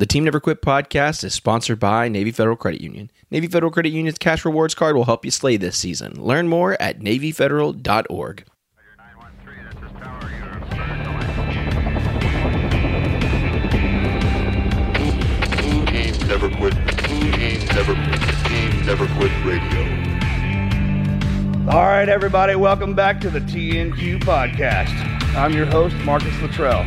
The Team Never Quit podcast is sponsored by Navy Federal Credit Union. Navy Federal Credit Union's cash rewards card will help you slay this season. Learn more at NavyFederal.org. Team Never Quit. Team Never Quit Radio. All right, everybody, welcome back to the TNQ podcast. I'm your host, Marcus Luttrell.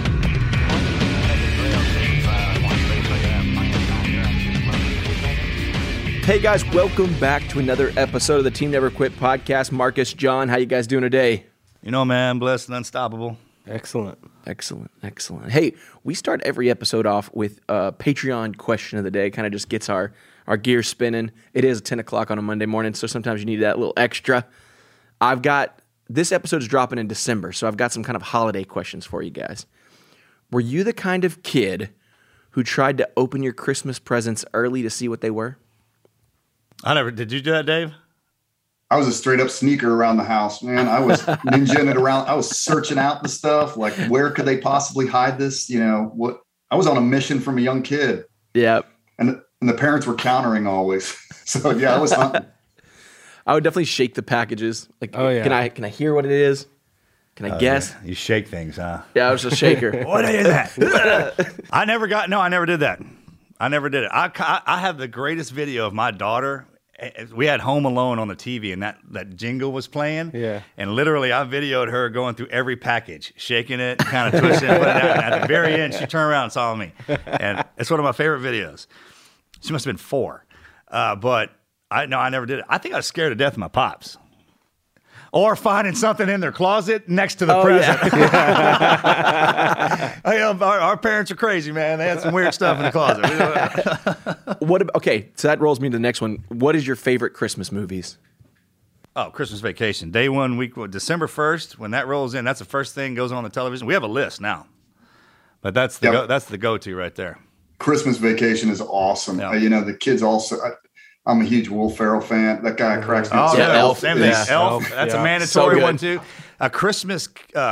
Hey guys, welcome back to another episode of the Team Never Quit podcast. Marcus, John, how you guys doing today? You know, man, blessed and unstoppable. Excellent. Hey, we start every episode off with a Patreon question of the day. Kind of just gets our gear spinning. It is 10 o'clock on a Monday morning, so sometimes you need that little extra. I've got, this episode's dropping in December, so I've got some kind of holiday questions for you guys. Were you the kind of kid who tried to open your Christmas presents early to see what they were? I never did. You do that, Dave? I was a straight up sneaker around the house, man. I was ninja it around. I was searching out the stuff, like where could they possibly hide this? You know what? I was on a mission from a young kid. Yeah, and the parents were countering always. So yeah, I was hunting. I would definitely shake the packages. Like, oh, yeah. Can I hear what it is? Can I guess? Yeah. You shake things, huh? Yeah, I was a shaker. What is that? I never did that. I never did it. I have the greatest video of my daughter. We had Home Alone on the TV, and that jingle was playing. Yeah. And literally, I videoed her going through every package, shaking it, kind of twisting it, putting it out. And at the very end, she turned around and saw me. And it's one of my favorite videos. She must have been 4. But I never did it. I think I was scared to death of my pops. Or finding something in their closet next to the present. Yeah. Our parents are crazy, man. They had some weird stuff in the closet. Okay, so that rolls me to the next one. What is your favorite Christmas movies? Oh, Christmas Vacation. Day 1, week, December 1st, when that rolls in, that's the first thing goes on the television. We have a list now. But that's the that's the go-to right there. Christmas Vacation is awesome. Yep. The kids also... I'm a huge Will Ferrell fan. That guy cracks me up. Oh, yeah, Elf. Elf. That's a mandatory one, too. A Christmas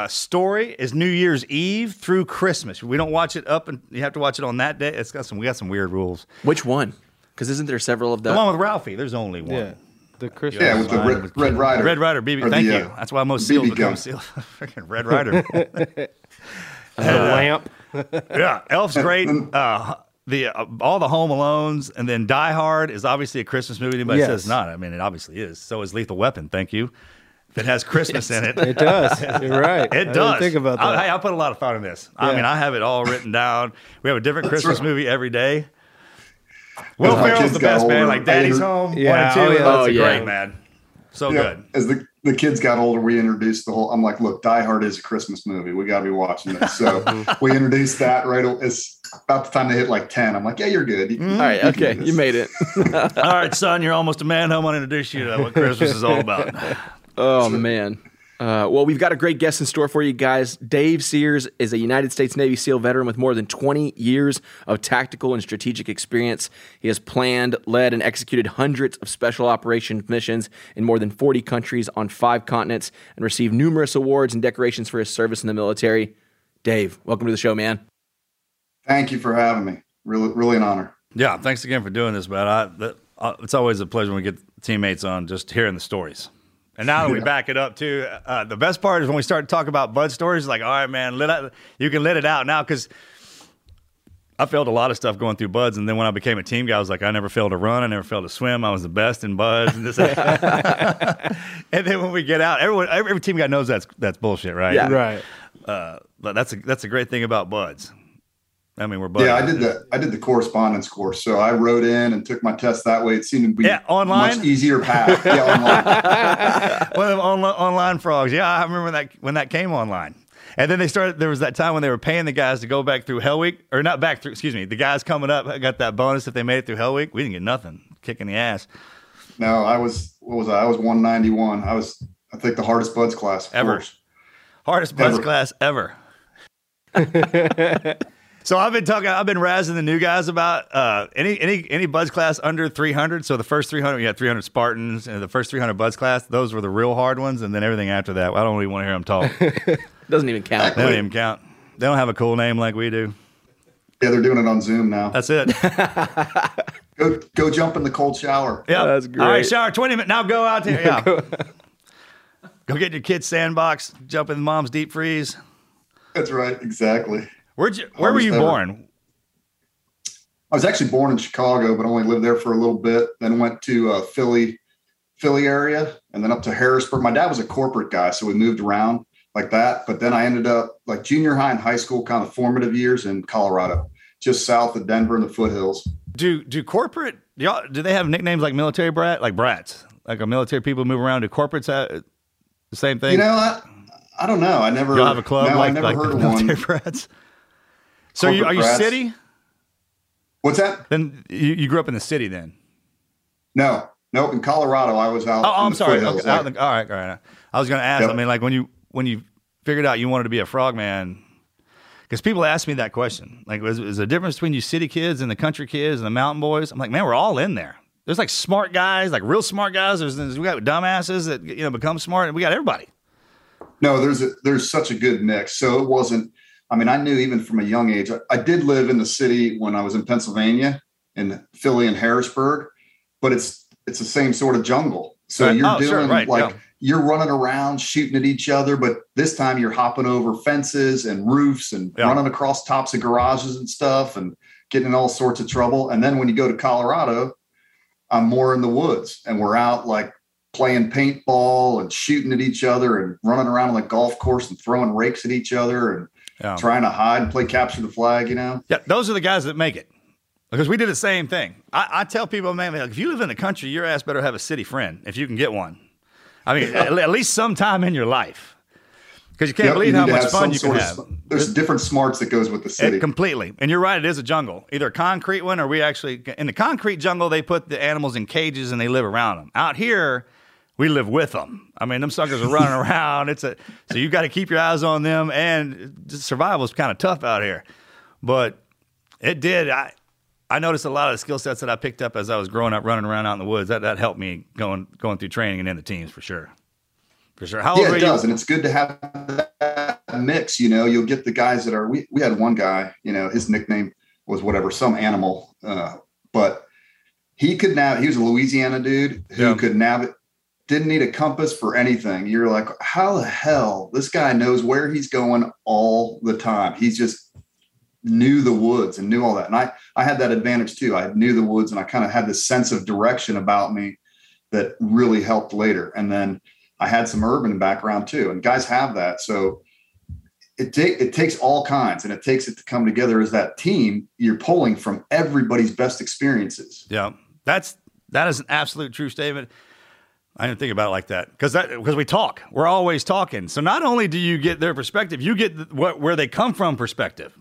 Story is New Year's Eve through Christmas. We don't watch it up, and you have to watch it on that day. We got some weird rules. Which one? Because isn't there several of them? The one with Ralphie. There's only one. Yeah, the Christmas. Yeah, with the Red Ryder. Red Ryder, BB. Thank you. That's why most seals become seals. Freaking Red Ryder. Lamp. Yeah, Elf's great. All the Home Alones, and then Die Hard is obviously a Christmas movie. Anybody says not. I mean, it obviously is. So is Lethal Weapon. Thank you. That has Christmas in it. It does. You're right. It does. Think about that. I put a lot of thought in this. Yeah. I mean, I have it all written down. We have a different Christmas movie every day. Will Ferrell's the best, man. Like Daddy's Home. Yeah. 1 and 2. That's great, man. So good. As the kids got older, we introduced the whole. I'm like, look, Die Hard is a Christmas movie. We got to be watching this. So we introduced that right away. About the time they hit like 10, I'm like, yeah, you're good. All right, okay, you made it. All right, son, you're almost a man. I want to introduce you to what Christmas is all about. Oh, man. Well, we've got a great guest in store for you guys. Dave Sears is a United States Navy SEAL veteran with more than 20 years of tactical and strategic experience. He has planned, led, and executed hundreds of special operations missions in more than 40 countries on 5 continents and received numerous awards and decorations for his service in the military. Dave, welcome to the show, man. Thank you for having me. Really an honor. Yeah, thanks again for doing this, man. It's always a pleasure when we get teammates on, just hearing the stories. And now that we back it up too, the best part is when we start to talk about Bud stories, like, all right, man, you can let it out now, because I failed a lot of stuff going through BUDS. And then when I became a team guy, I was like, I never failed to run. I never failed to swim. I was the best in BUDS. And this, and then when we get out, every team guy knows that's bullshit, right? Yeah. Right. But that's a great thing about BUDS. I mean, we're buddies. Yeah, I did the correspondence course, so I wrote in and took my test that way. It seemed to be online? Much easier path. Yeah, online. One of them online frogs. Yeah, I remember when that came online. And then they started. There was that time when they were paying the guys to go back through Hell Week, or not back through. Excuse me, the guys coming up got that bonus if they made it through Hell Week. We didn't get nothing. Kicking the ass. No, I was 191. I think the hardest BUDS class ever. Hardest BUDS class ever. So I've been razzing the new guys about any BUDS class under 300. So the first 300, we had 300 Spartans, and the first 300 BUDS class, those were the real hard ones. And then everything after that, I don't really want to hear them talk. Doesn't even count. They don't even count. They don't have a cool name like we do. Yeah, they're doing it on Zoom now. That's it. Go jump in the cold shower. Yeah, that's great. All right, shower 20 minutes. Now go out there. Yeah. Go get your kid's sandbox. Jump in mom's deep freeze. That's right. Exactly. Where were you born? I was actually born in Chicago, but only lived there for a little bit. Then went to Philly area, and then up to Harrisburg. My dad was a corporate guy, so we moved around like that. But then I ended up like junior high and high school, kind of formative years in Colorado, just south of Denver in the foothills. Do corporate y'all? Do they have nicknames like military brat, like brats? Like, are military people move around? Do corporates have the same thing? You know, I don't know. I never. Y'all have a club? No, I never heard of military brats. So are you city? What's that? Then you grew up in the city then? No, in Colorado. I was out. Oh, I'm sorry. Okay. All right. I was going to ask. Yep. I mean, like when you figured out you wanted to be a frogman, because people ask me that question. Like, is there a difference between you city kids and the country kids and the mountain boys? I'm like, man, we're all in there. There's like smart guys, like real smart guys. We got dumbasses that become smart, and we got everybody. No, there's such a good mix. So it wasn't. I mean, I knew even from a young age, I did live in the city when I was in Pennsylvania, in Philly and Harrisburg, but it's the same sort of jungle. So right. You're running around shooting at each other, but this time you're hopping over fences and roofs and running across tops of garages and stuff and getting in all sorts of trouble. And then when you go to Colorado, I'm more in the woods, and we're out like playing paintball and shooting at each other and running around on the golf course and throwing rakes at each other and trying to hide and play capture the flag, Yeah, those are the guys that make it, because we did the same thing. I tell people, man, like, if you live in the country, your ass better have a city friend if you can get one. I mean, at least sometime in your life, because you can't believe how much fun you can have. There's different smarts that goes with the city. Completely. And you're right, it is a jungle, either a concrete one or in the concrete jungle, they put the animals in cages and they live around them. Out here, we live with them. I mean, them suckers are running around. So you got to keep your eyes on them, and survival is kind of tough out here. But it did. I noticed a lot of the skill sets that I picked up as I was growing up, running around out in the woods. That helped me going through training and in the teams for sure. For sure. How old were you? Yeah, it does, and it's good to have that mix. You'll get the guys that are. We had one guy. His nickname was whatever, some animal, but he could navigate. He was a Louisiana dude who could navigate. Didn't need a compass for anything. You're like, how the hell? This guy knows where he's going all the time. He just knew the woods and knew all that. And I had that advantage too. I knew the woods, and I kind of had this sense of direction about me that really helped later. And then I had some urban background too. And guys have that. So it takes all kinds, and it takes it to come together as that team. You're pulling from everybody's best experiences. Yeah, that is an absolute true statement. I didn't think about it like that because we talk. We're always talking. So not only do you get their perspective, you get where they come from perspective.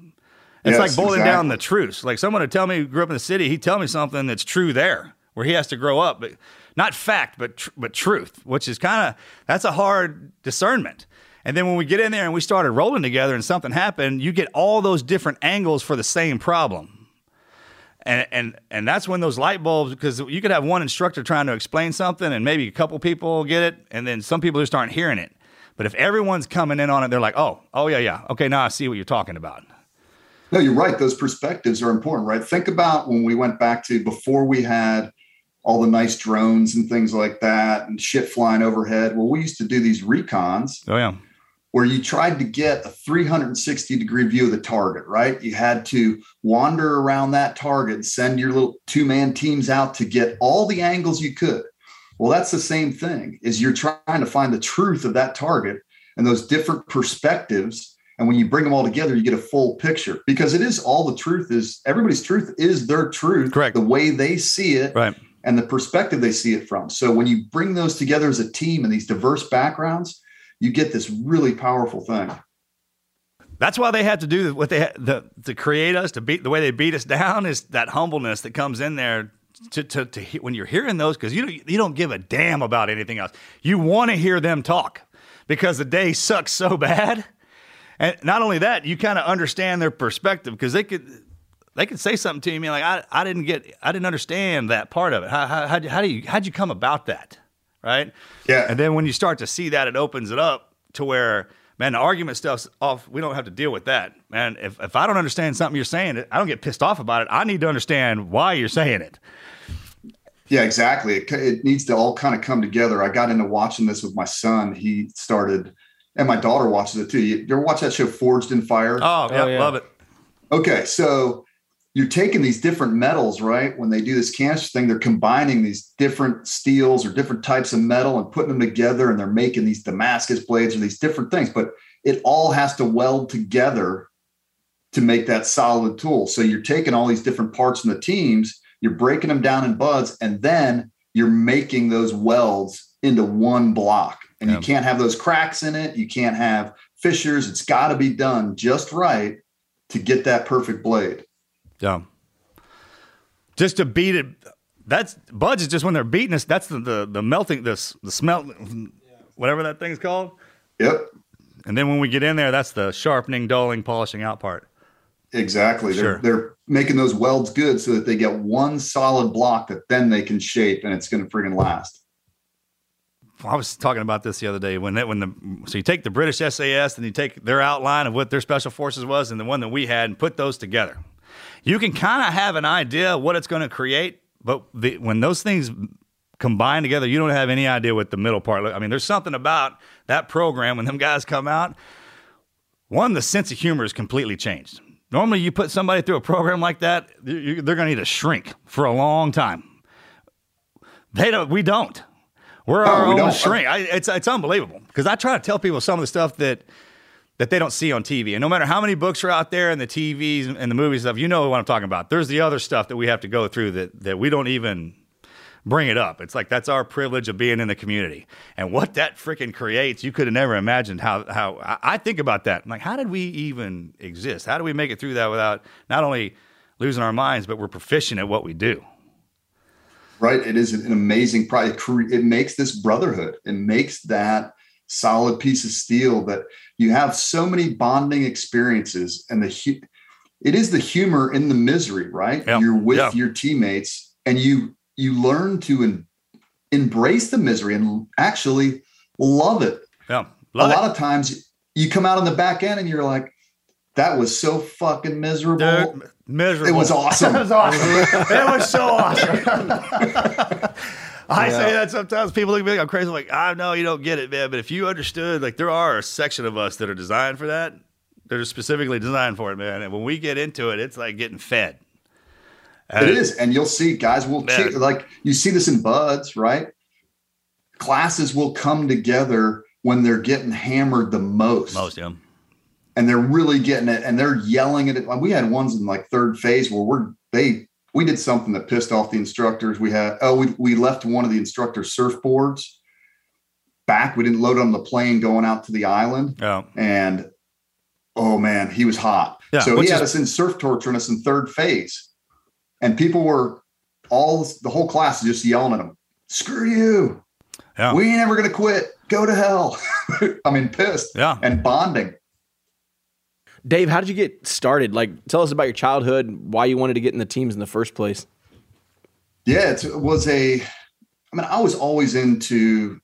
It's like boiling down the truth. Like someone would tell me who grew up in the city, he'd tell me something that's true there. where he has to grow up, but not fact, but truth, which is kind of, that's a hard discernment. And then when we get in there and we started rolling together and something happened, you get all those different angles for the same problem. And that's when those light bulbs, because you could have one instructor trying to explain something and maybe a couple people get it, and then some people just aren't hearing it. But if everyone's coming in on it, they're like, oh, yeah. Okay, now I see what you're talking about. No, you're right. Those perspectives are important, right? Think about when we went back to before we had all the nice drones and things like that and shit flying overhead. Well, we used to do these recons. Oh, yeah. Where you tried to get a 360-degree view of the target, right? You had to wander around that target and send your little two-man teams out to get all the angles you could. Well, that's the same thing, is you're trying to find the truth of that target and those different perspectives. And when you bring them all together, you get a full picture, because it is all the truth is, everybody's truth is their truth. Correct. The way they see it, right, and the perspective they see it from. So when you bring those together as a team and these diverse backgrounds, you get this really powerful thing. That's why they have to do what they to create us, to beat the way they beat us down, is that humbleness that comes in there to when you're hearing those, because you don't give a damn about anything else. You want to hear them talk because the day sucks so bad. And not only that, you kind of understand their perspective, because they could say something to you and be like, I didn't understand that part of it. How'd you come about that, right? Yeah. And then when you start to see that, it opens it up to where, man, the argument stuff's off. We don't have to deal with that, man. If I don't understand something you're saying, I don't get pissed off about it. I need to understand why you're saying it. Yeah, exactly. It needs to all kind of come together. I got into watching this with my son. He started. And my daughter watches it too. You ever watch that show Forged in Fire? Oh, yeah, love it. Okay, so you're taking these different metals, right? When they do this canister thing, they're combining these different steels or different types of metal and putting them together, and they're making these Damascus blades or these different things. But it all has to weld together to make that solid tool. So you're taking all these different parts in the teams, you're breaking them down in BUD/S, and then you're making those welds into one block. And you can't have those cracks in it. You can't have fissures. It's got to be done just right to get that perfect blade. Yeah. Just to beat it. That's BUD/S is just when they're beating us. That's the melting, the smelt, whatever that thing's called. Yep. And then when we get in there, that's the sharpening, dulling, polishing out part. Exactly. Sure. They're making those welds good so that they get one solid block that then they can shape, and it's going to friggin' last. I was talking about this the other day so you take the British SAS and you take their outline of what their special forces was and the one that we had and put those together. You can kind of have an idea what it's going to create, but when those things combine together, you don't have any idea what the middle part. I mean, there's something about that program when them guys come out. One, the sense of humor is completely changed. Normally, you put somebody through a program like that, they're going to need a shrink for a long time. We don't. We're our own shrink. It's unbelievable, because I try to tell people some of the stuff that they don't see on TV. And no matter how many books are out there and the TVs and the movies stuff, you know what I'm talking about. There's the other stuff that we have to go through that we don't even bring it up. It's like that's our privilege of being in the community. And what that freaking creates, you could have never imagined how I think about that. I'm like, how did we even exist? How do we make it through that without not only losing our minds, but we're proficient at what we do? Right. It is an amazing project. It makes this brotherhood. It makes that solid piece of steel that you have so many bonding experiences. And it is the humor in the misery, right? Yep. You're with your teammates and you learn to embrace the misery and actually love it. Yeah. A lot of times you come out on the back end and you're like, that was so fucking miserable. Dude, miserable. It was awesome. It was awesome. It was so awesome. I say that sometimes. People look at me like I'm crazy. I'm like, I know you don't get it, man. But if you understood, like, there are a section of us that are designed for that. They're specifically designed for it, man. And when we get into it, it's like getting fed. It is. And you'll see guys will cheat. Like, you see this in BUD/S, right? Classes will come together when they're getting hammered the most. Yeah. And they're really getting it, and they're yelling at it. We had ones in like third phase where we did something that pissed off the instructors. We left one of the instructors' surfboards back. We didn't load it on the plane going out to the island. Oh. And oh man, he was hot. Yeah, so he had us in surf torturing us in third phase, and people were the whole class is just yelling at them, screw you. Yeah. We ain't ever going to quit. Go to hell. I mean, pissed. Yeah. And bonding. Dave, how did you get started? Like, tell us about your childhood and why you wanted to get in the teams in the first place. Yeah, I was always into,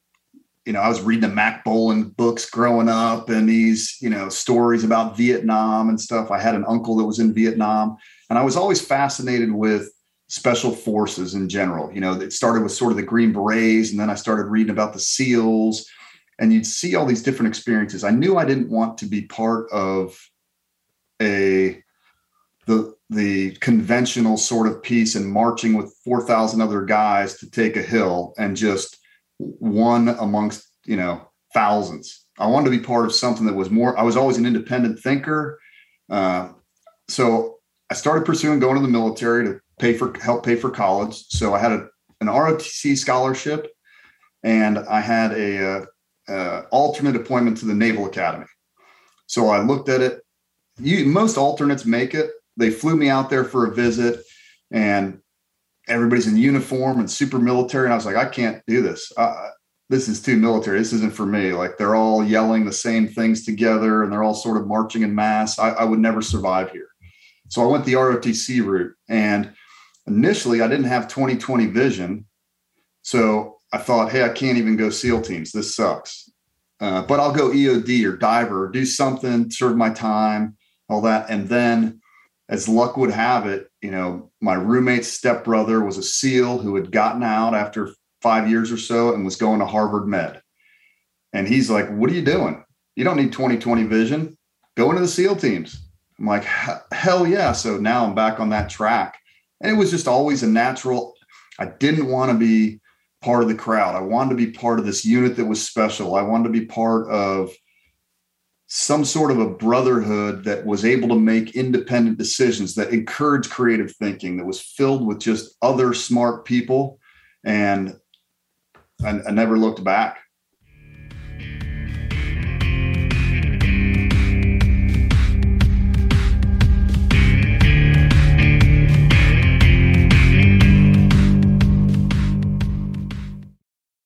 I was reading the Mack Bolan books growing up and these, stories about Vietnam and stuff. I had an uncle that was in Vietnam, and I was always fascinated with special forces in general. It started with sort of the Green Berets, and then I started reading about the SEALs, and you'd see all these different experiences. I knew I didn't want to be part of the conventional sort of piece and marching with 4,000 other guys to take a hill and just one amongst, thousands. I wanted to be part of something that was more. I was always an independent thinker. So I started pursuing going to the military to help pay for college. So I had an ROTC scholarship, and I had a alternate appointment to the Naval Academy. So I looked at it. Most alternates make it. They flew me out there for a visit, and everybody's in uniform and super military. And I was like, I can't do this. This is too military. This isn't for me. Like, they're all yelling the same things together, and they're all sort of marching in mass. I would never survive here. So I went the ROTC route, and initially I didn't have 20/20 vision. So I thought, hey, I can't even go SEAL teams. This sucks. But I'll go EOD or diver, or do something, serve my time, all that. And then, as luck would have it, my roommate's stepbrother was a SEAL who had gotten out after 5 years or so and was going to Harvard Med. And he's like, what are you doing? You don't need 20/20 vision. Go into the SEAL teams. I'm like, hell yeah. So now I'm back on that track. And it was just always a natural. I didn't want to be part of the crowd. I wanted to be part of this unit that was special. I wanted to be part of some sort of a brotherhood that was able to make independent decisions, that encouraged creative thinking, that was filled with just other smart people. And I never looked back.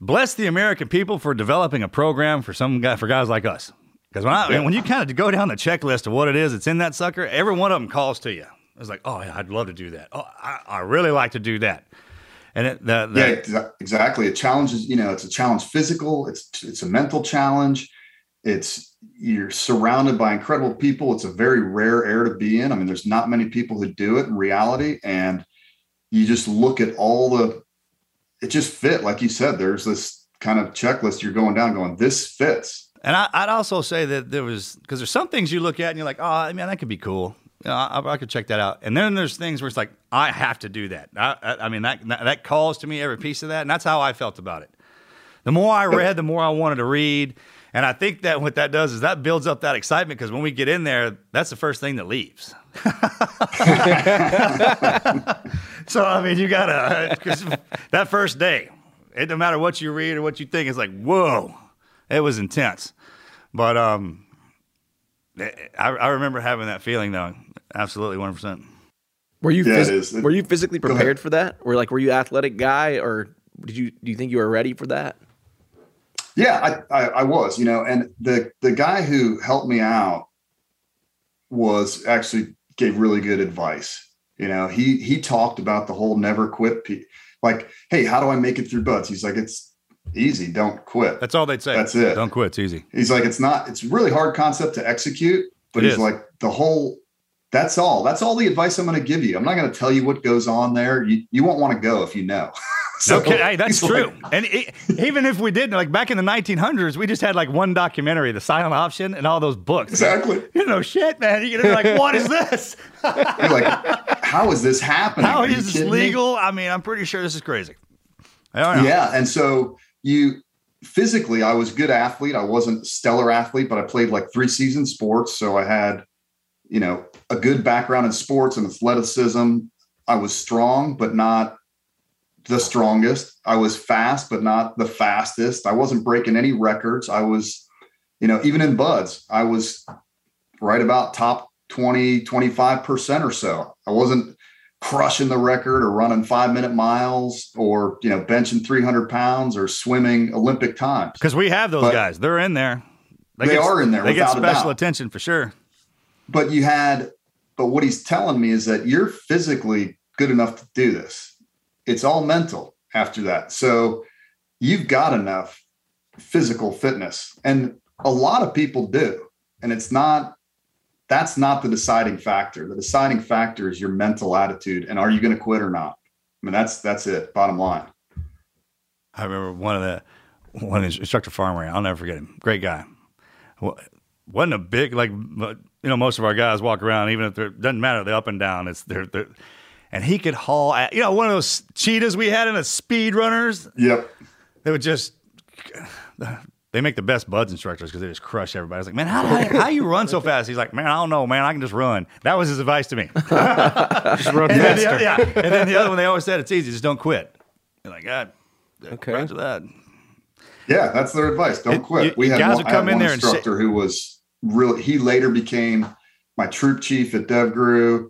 Bless the American people for developing a program for guys like us. Because when you kind of go down the checklist of what it is that's in that sucker, every one of them calls to you. It's like, oh, yeah, I'd love to do that. Oh, I really like to do that. And yeah, exactly. It challenges. It's a challenge. Physical. It's a mental challenge. You're surrounded by incredible people. It's a very rare air to be in. I mean, there's not many people who do it in reality. And you just look at it just fit. Like you said, there's this kind of checklist you're going down going, this fits. And I'd also say that because there's some things you look at and you're like, oh, I mean, that could be cool. I could check that out. And then there's things where it's like, I have to do that. That calls to me, every piece of that. And that's how I felt about it. The more I read, the more I wanted to read. And I think that what that does is that builds up that excitement, because when we get in there, that's the first thing that leaves. So, I mean, you gotta, because that first day, it doesn't matter what you read or what you think, it's like, whoa, it was intense. But I remember having that feeling, though. Absolutely, 100%. Were you physically prepared for that? Or were you athletic guy, or do you think you were ready for that? Yeah, I was, and the guy who helped me out was actually gave really good advice. He talked about the whole never quit. Like, hey, how do I make it through BUD/S? He's like, it's easy. Don't quit. That's all they'd say. That's it. Don't quit. It's easy. He's like, it's a really hard concept to execute, but he's like that's all. That's all the advice I'm going to give you. I'm not going to tell you what goes on there. You won't want to go if you know. So, okay, hey, that's true. Like, and even if we did, like back in the 1900s, we just had like one documentary, The Silent Option, and all those books. Exactly. Shit, man. You're going to be like, what is this? You're like, how is this happening? How is this legal? Me? I mean, I'm pretty sure this is crazy. I don't know. Yeah. And so physically, I was a good athlete. I wasn't a stellar athlete, but I played like 3 season sports. So I had, a good background in sports and athleticism. I was strong, but not the strongest. I was fast, but not the fastest. I wasn't breaking any records. I was, even in BUD/S, I was right about top 20, 25% or so. I wasn't crushing the record or running 5-minute miles or, benching 300 pounds or swimming Olympic times. Because we have those guys. They're in there. They are in there. They get special attention for sure. But what he's telling me is that you're physically good enough to do this. It's all mental after that. So you've got enough physical fitness, and a lot of people do. And that's not the deciding factor. The deciding factor is your mental attitude. And are you going to quit or not? I mean, that's it. Bottom line. I remember one instructor farmer, I'll never forget him. Great guy. Wasn't a big, most of our guys walk around, even if they're, doesn't matter. They're up and down. It's they're and he could haul at, one of those cheetahs we had in the speed runners. Yep. They would just, they make the best BUD/S instructors because they just crush everybody. I was like, man, how you run so fast? He's like, man, I don't know, man. I can just run. That was his advice to me. Just run faster. And then the other one, they always said, it's easy. Just don't quit. You're like, God, okay. Roger that. Yeah, that's their advice. Don't quit. We had one instructor who was really, he later became my troop chief at DevGru.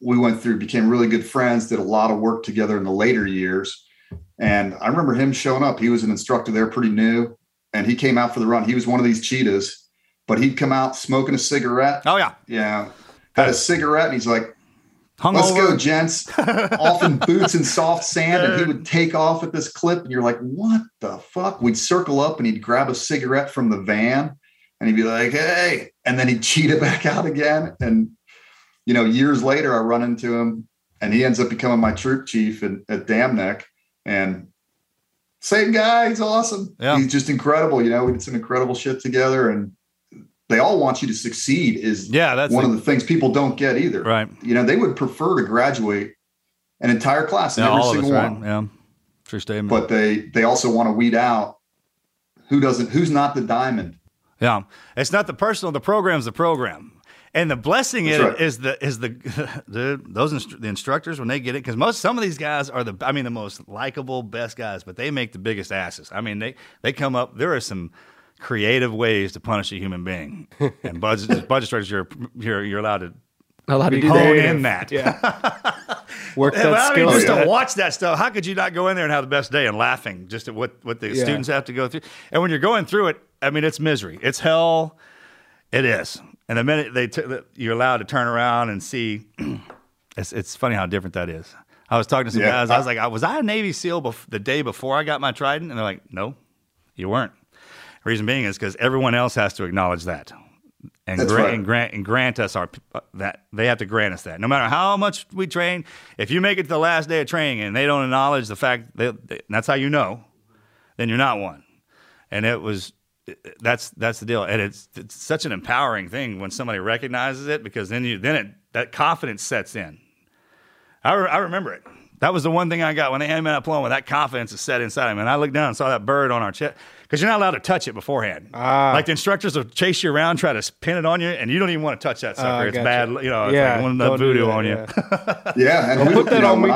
We went through, became really good friends, did a lot of work together in the later years. And I remember him showing up. He was an instructor there, pretty new. And he came out for the run. He was one of these cheetahs, but he'd come out smoking a cigarette. Oh yeah. Yeah. Had a cigarette and he's like, let's go, gents. Off in boots and soft sand. And he would take off at this clip. And you're like, what the fuck? We'd circle up and he'd grab a cigarette from the van and he'd be like, hey, and then he'd cheat it back out again. And years later, I run into him and he ends up becoming my troop chief at Dam Neck. And same guy, he's awesome. Yeah. He's just incredible. We did some incredible shit together. And they all want you to succeed is that's one of the things people don't get either. Right. They would prefer to graduate an entire class, every single one. Right. Yeah. True statement. But they also want to weed out who's not the diamond. Yeah. It's not the personal, the program's the program. And the blessing is the instructors when they get it, because some of these guys are the most likable, best guys, but they make the biggest asses. I mean, they come up. There are some creative ways to punish a human being, and BUD/S instructors, you're allowed to hone in that. Yeah, work that skill. To watch that stuff. How could you not go in there and have the best day and laughing just at what the students have to go through? And when you're going through it, I mean, it's misery. It's hell. It is. And the minute you're allowed to turn around and see, it's funny how different that is. I was talking to some guys. I was like, was I a Navy SEAL the day before I got my Trident? And they're like, no, you weren't. Reason being is because everyone else has to acknowledge that and grant us that they have to grant us that. No matter how much we train, if you make it to the last day of training and they don't acknowledge the fact and that's how then you're not one. And it was. That's the deal, and it's such an empowering thing when somebody recognizes it, because then that confidence sets in. I remember it. That was the one thing I got when they handed me that diploma. That confidence is set inside of me, and I looked down and saw that bird on our chest, because you're not allowed to touch it beforehand. Like the instructors will chase you around, try to pin it on you, and you don't even want to touch that sucker. It's bad, it's like one of the voodoo on you. Yeah, and put that on me.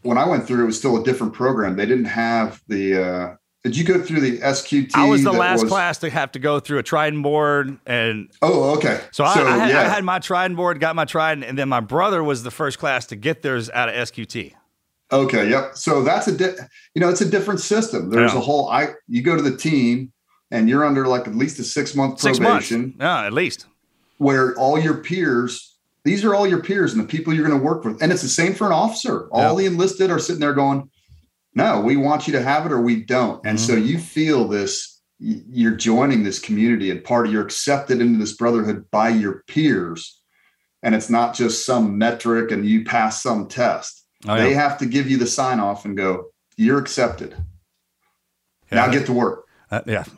When I went through, it was still a different program. They didn't have the. Did you go through the SQT? I was the last class to have to go through a Trident board. And okay. I had my Trident board, got my Trident, and then my brother was the first class to get theirs out of SQT. Okay. Yep. So that's it's a different system. There's a whole, you go to the team and you're under like at least a 6-month probation. Yeah, at least. Where all your peers, these are all your peers and the people you're going to work with. And it's the same for an officer. All the enlisted are sitting there going, no, we want you to have it or we don't. And so you feel this, you're joining this community and part of, you're accepted into this brotherhood by your peers. And it's not just some metric and you pass some test. They have to give you the sign off and go, you're accepted. Yeah. Now get to work. Get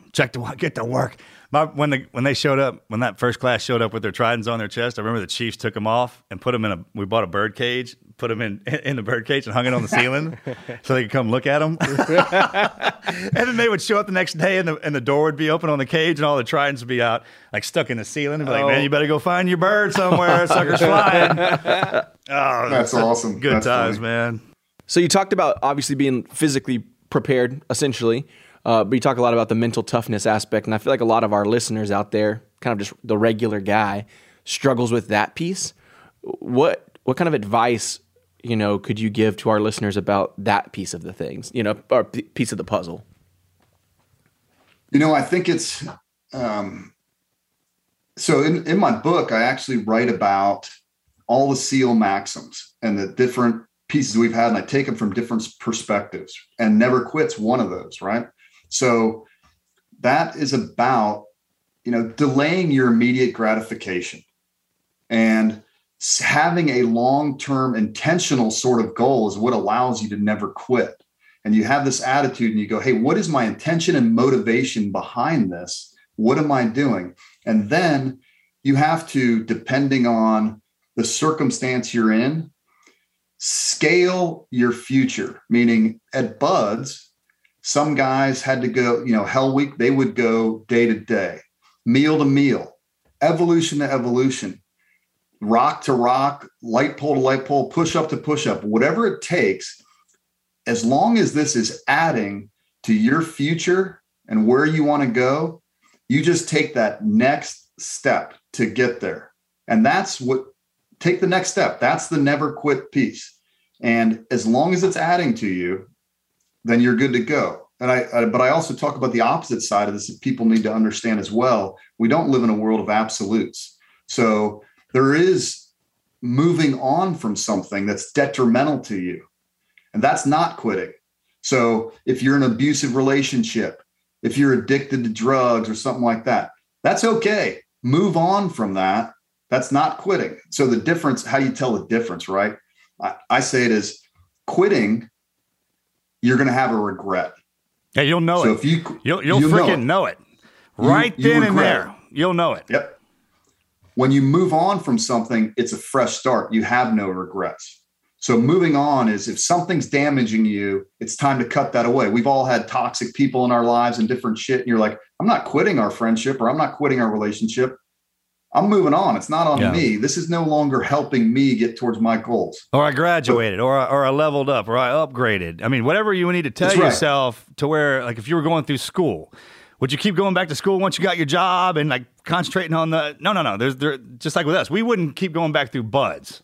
to work. When they showed up, when that first class showed up with their tridents on their chest, I remember the Chiefs took them off and put them in we bought a bird cage, put them in the bird cage and hung it on the ceiling so they could come look at them. And then they would show up the next day and the door would be open on the cage and all the tridents would be out, like stuck in the ceiling. And be like, man, you better go find your bird somewhere. Sucker's flying. Oh, that's awesome. Good times, man. So you talked about obviously being physically prepared, essentially. But you talk a lot about the mental toughness aspect, and I feel like a lot of our listeners out there, kind of just the regular guy, struggles with that piece. What kind of advice, could you give to our listeners about that piece of the things, or piece of the puzzle? I think it's so in my book, I actually write about all the SEAL maxims and the different pieces we've had, and I take them from different perspectives. And Never Quit's one of those, right? So that is about, delaying your immediate gratification and having a long-term intentional sort of goal is what allows you to never quit. And you have this attitude and you go, hey, what is my intention and motivation behind this? What am I doing? And then you have to, depending on the circumstance you're in, scale your future, meaning at BUD/S, some guys had to go, Hell Week, they would go day to meal, evolution to evolution, rock to rock, light pole to light pole, push up to push up, whatever it takes. As long as this is adding to your future and where you want to go, you just take that next step to get there. And take the next step. That's the never quit piece. And as long as it's adding to you, then you're good to go. And but I also talk about the opposite side of this that people need to understand as well. We don't live in a world of absolutes. So there is moving on from something that's detrimental to you, and that's not quitting. So if you're in an abusive relationship, if you're addicted to drugs or something like that, that's okay. Move on from that. That's not quitting. So the difference, how do you tell the difference, right? I say it is quitting. You're going to have a regret. Yeah, you'll know it. So if you'll freaking know it. Right then and there, you'll know it. Yep. When you move on from something, it's a fresh start. You have no regrets. So moving on is, if something's damaging you, it's time to cut that away. We've all had toxic people in our lives and different shit. And you're like, I'm not quitting our friendship, or I'm not quitting our relationship. I'm moving on. It's not on me. This is no longer helping me get towards my goals. Or I graduated, or I leveled up, or I upgraded. I mean, whatever you need to tell yourself to where, like if you were going through school, would you keep going back to school once you got your job and like concentrating on the, no. There's just like with us, we wouldn't keep going back through BUD/S.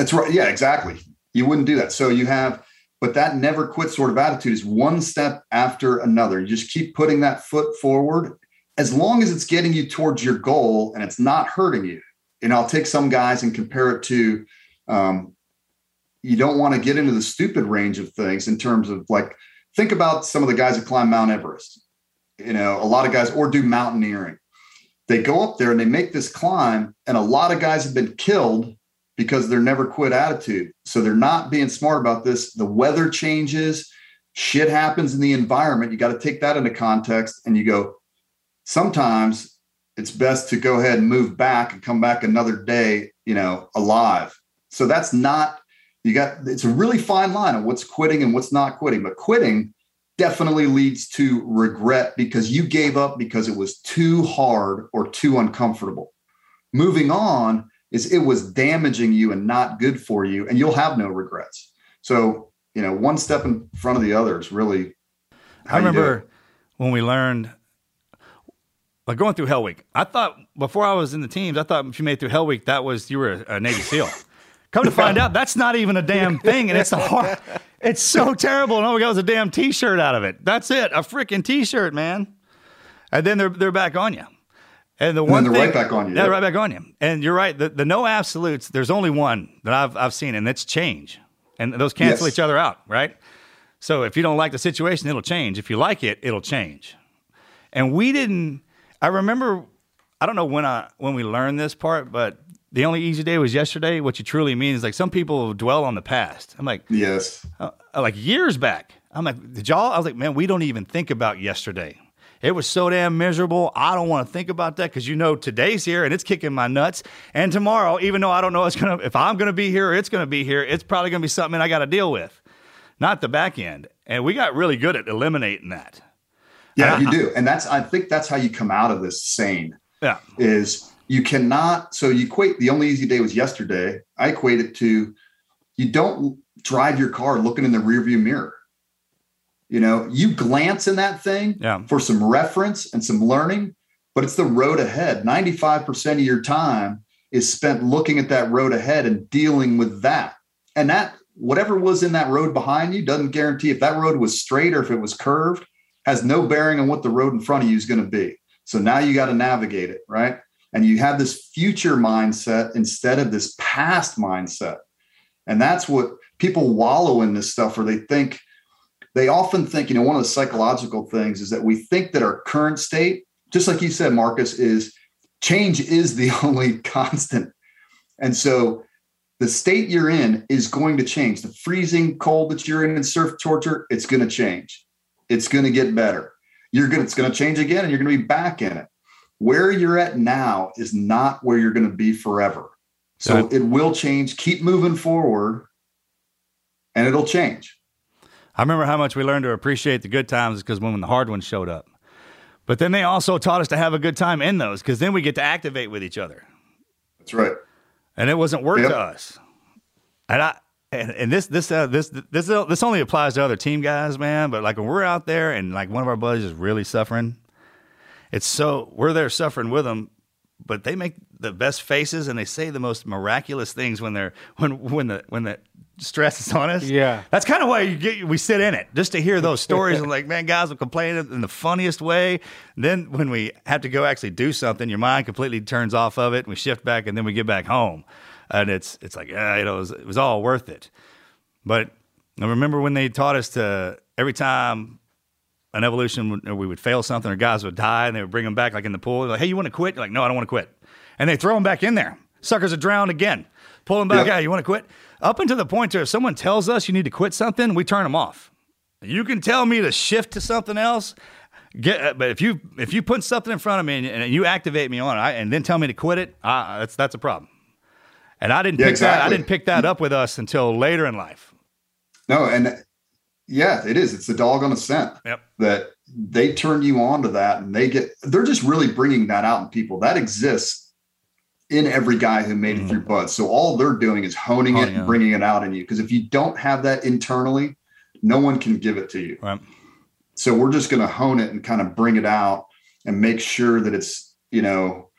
That's right. Yeah, exactly. You wouldn't do that. So you have, but that never quit sort of attitude is one step after another. You just keep putting that foot forward as long as it's getting you towards your goal and it's not hurting you. And I'll take some guys and compare it to, you don't want to get into the stupid range of things in terms of like, think about some of the guys that climb Mount Everest, you know, a lot of guys or do mountaineering. They go up there and they make this climb, and a lot of guys have been killed because they're never quit attitude. So they're not being smart about this. The weather changes, shit happens in the environment. You got to take that into context, and you go, sometimes it's best to go ahead and move back and come back another day, you know, alive. So that's not, you got, it's a really fine line of what's quitting and what's not quitting, but quitting definitely leads to regret because you gave up because it was too hard or too uncomfortable. Moving on is it was damaging you and not good for you, and you'll have no regrets. So, you know, one step in front of the other is really how you do it. I remember when we learned, like going through Hell Week, I thought before I was in the teams, I thought if you made it through Hell Week, that was, you were a Navy SEAL. Come to find out, that's not even a damn thing, and it's hard. It's so terrible, and all we got was a damn T-shirt out of it. That's it, a freaking T-shirt, man. And then they're back on you. And the one and they're thing, right back on you. Yeah, right back on you. And you're right. The no absolutes. There's only one that I've seen, and that's change. And those cancel each other out, right? So if you don't like the situation, it'll change. If you like it, it'll change. And we didn't. I remember. I don't know when we learned this part, but. The only easy day was yesterday. What you truly mean is like some people dwell on the past. I'm like, yes, like years back. I'm like, did y'all? I was like, man, we don't even think about yesterday. It was so damn miserable. I don't want to think about that because, you know, today's here and it's kicking my nuts. And tomorrow, even though I don't know it's gonna, if I'm going to be here or it's going to be here, it's probably going to be something I got to deal with, not the back end. And we got really good at eliminating that. Yeah, you do. And that's, I think that's how you come out of this sane. Yeah, is. You cannot, so you equate the only easy day was yesterday. I equate it to you don't drive your car looking in the rearview mirror. You know, you glance in that thing for some reference and some learning, but it's the road ahead. 95% of your time is spent looking at that road ahead and dealing with that. And that, whatever was in that road behind you doesn't guarantee if that road was straight or if it was curved, has no bearing on what the road in front of you is going to be. So now you got to navigate it, right? And you have this future mindset instead of this past mindset. And that's what people wallow in this stuff, or they think, they often think, you know, one of the psychological things is that we think that our current state, just like you said, Marcus, is change is the only constant. And so the state you're in is going to change. The freezing cold that you're in surf torture, it's going to change. It's going to get better. You're going, it's going to change again, and you're going to be back in it. Where you're at now is not where you're going to be forever. So it will change. Keep moving forward and it'll change. I remember how much we learned to appreciate the good times because when the hard ones showed up. But then they also taught us to have a good time in those because then we get to activate with each other. That's right. And it wasn't work to us. And this only applies to other team guys, man. But like when we're out there and like one of our buddies is really suffering, it's so we're there suffering with them, but they make the best faces and they say the most miraculous things when they're when the stress is on us. Yeah, that's kind of why we sit in it just to hear those stories and like, man, guys will complain in the funniest way. And then when we have to go actually do something, your mind completely turns off of it. And we shift back and then we get back home, and it's like you know it was all worth it. But I remember when they taught us to every time. An evolution, we would fail something, or guys would die, and they would bring them back, like in the pool. Like, hey, you want to quit? You're like, no, I don't want to quit. And they throw them back in there. Suckers are drowned again. Pull them back. Yeah, you want to quit? Up until the point where if someone tells us you need to quit something, we turn them off. You can tell me to shift to something else, but if you put something in front of me and you activate me on it, and then tell me to quit it, that's a problem. And I didn't pick that. I didn't pick that up with us until later in life. No, and. Yeah, it is. It's the dog on a scent that they turn you on to that, and they're just really bringing that out in people. That exists in every guy who made it through BUD/S. So all they're doing is honing it and bringing it out in you. Because if you don't have that internally, no one can give it to you. Right. So we're just going to hone it and kind of bring it out and make sure that it's, you know,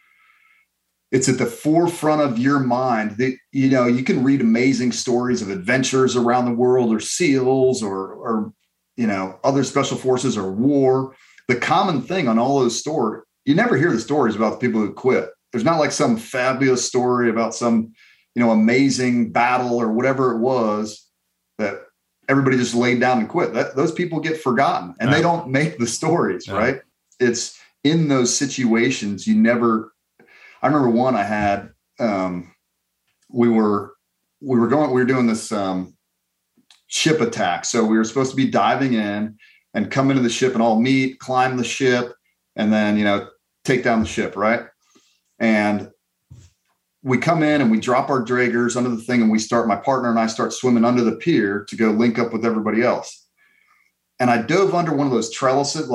It's at the forefront of your mind that, you know, you can read amazing stories of adventures around the world, or SEALs, or, you know, other special forces, or war. The common thing on all those stories, you never hear the stories about the people who quit. There's not like some fabulous story about some, you know, amazing battle or whatever it was that everybody just laid down and quit. Those people get forgotten, and they don't make the stories, right? It's in those situations you never. I remember one I had. We were doing this ship attack, so we were supposed to be diving in and come into the ship and all meet, climb the ship, and then, you know, take down the ship, right? And we come in and we drop our draggers under the thing, and my partner and I start swimming under the pier to go link up with everybody else. And I dove under one of the trellises.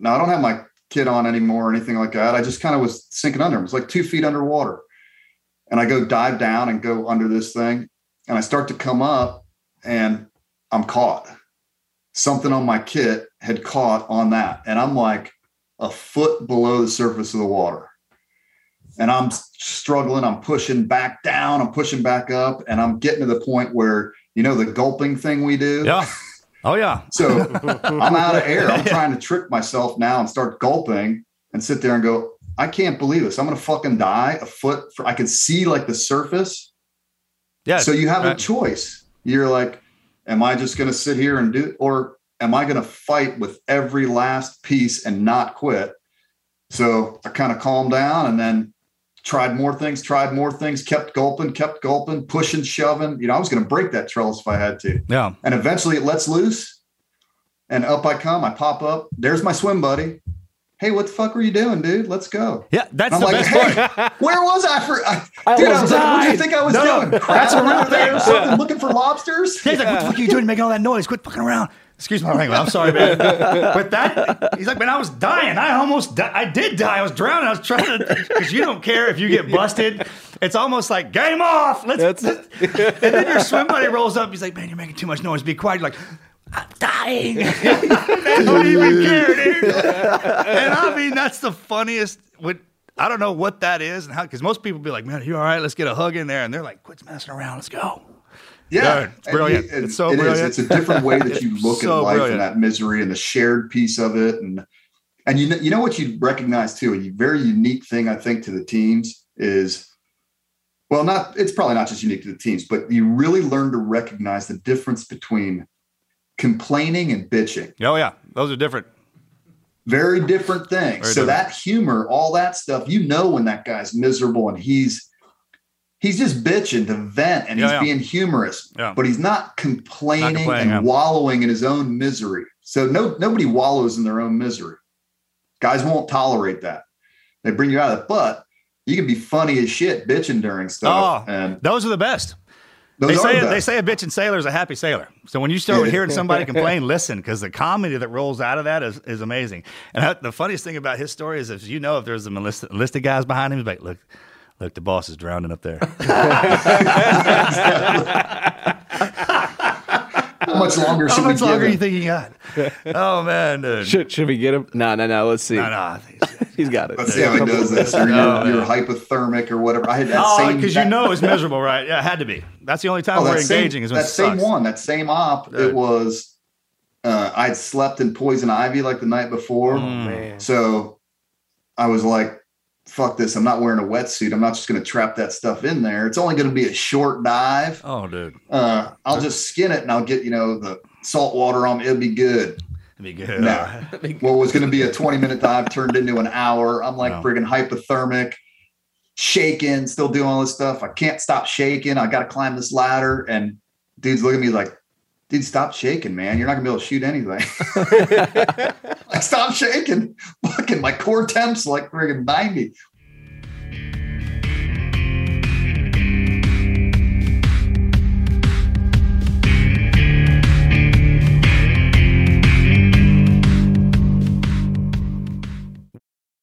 Now I don't have my kit on anymore or anything like that. I just kind of was sinking under. It was like 2 feet underwater. And I go dive down and go under this thing. And I start to come up and I'm caught. Something on my kit had caught on that. And I'm like a foot below the surface of the water. And I'm struggling. I'm pushing back down. I'm pushing back up. And I'm getting to the point where, you know, the gulping thing we do. Yeah. Oh, yeah. So I'm out of air. I'm trying to trick myself now and start gulping and sit there and go, I can't believe this. I'm going to fucking die a foot. I can see like the surface. Yeah. So you have a choice. You're like, am I just going to sit here and do, or am I going to fight with every last piece and not quit? So I kind of calmed down and then tried more things, kept gulping, pushing, shoving. You know, I was going to break that trellis if I had to. Yeah. And eventually it lets loose and up I come. I pop up. There's my swim buddy. Hey, what the fuck were you doing, dude? Let's go. Yeah, that's the best part. Where was I? What do you think I was doing? That's around there or something, looking for lobsters? He's like, what the fuck are you doing making all that noise? Quit fucking around. Excuse my language. I'm sorry, man. But that, he's like, man, I was dying. I almost died. I did die. I was drowning. I was trying to, because you don't care if you get busted. It's almost like, game off. Let's. And then your swim buddy rolls up. He's like, man, you're making too much noise. Be quiet. You're like, I'm dying. I don't even care, dude. And I mean, that's the funniest. I don't know what that is and how, because most people be like, man, are you all right? Let's get a hug in there. And they're like, quit messing around. Let's go. Yeah. Dude, it's brilliant. It's so brilliant. It's a different way that you look at life and that misery and the shared piece of it. And you know what you recognize too, a very unique thing, I think, to the teams is, well, it's probably not just unique to the teams, but you really learn to recognize the difference between complaining and bitching. Oh yeah. Those are different. Very different things. Very different. That humor, all that stuff, you know, when that guy's miserable and he's just bitching to vent and he's being humorous, but he's not complaining and wallowing in his own misery. So nobody wallows in their own misery. Guys won't tolerate that. They bring you out of it, but you can be funny as shit bitching during stuff. Oh, and those are the best. They say a bitching sailor is a happy sailor. So when you start hearing somebody complain, listen, because the comedy that rolls out of that is amazing. And the funniest thing about his story is, if you know, if there's enlisted guys behind him, he's like, Look, the boss is drowning up there. How much longer you think he got? Oh, man, dude. Should we get him? No. Let's see. No. He's got it. Let's see how he does this. Or you're hypothermic or whatever. I had that same. Because you know it's miserable, right? Yeah, it had to be. That's the only time we're engaging is when it sucks. That same op, dude. It was, I'd slept in poison ivy like the night before. Man. So I was like, fuck this. I'm not wearing a wetsuit. I'm not just going to trap that stuff in there. It's only going to be a short dive. Oh, dude. I'll just skin it and I'll get, you know, the salt water on me. It'll be good. No. What was going to be a 20-minute dive turned into an hour. I'm like friggin' hypothermic, shaking, still doing all this stuff. I can't stop shaking. I got to climb this ladder. And dude's looking at me like, dude, stop shaking, man. You're not gonna be able to shoot anything. Like, stop shaking. Fucking my core temp's like friggin' 90.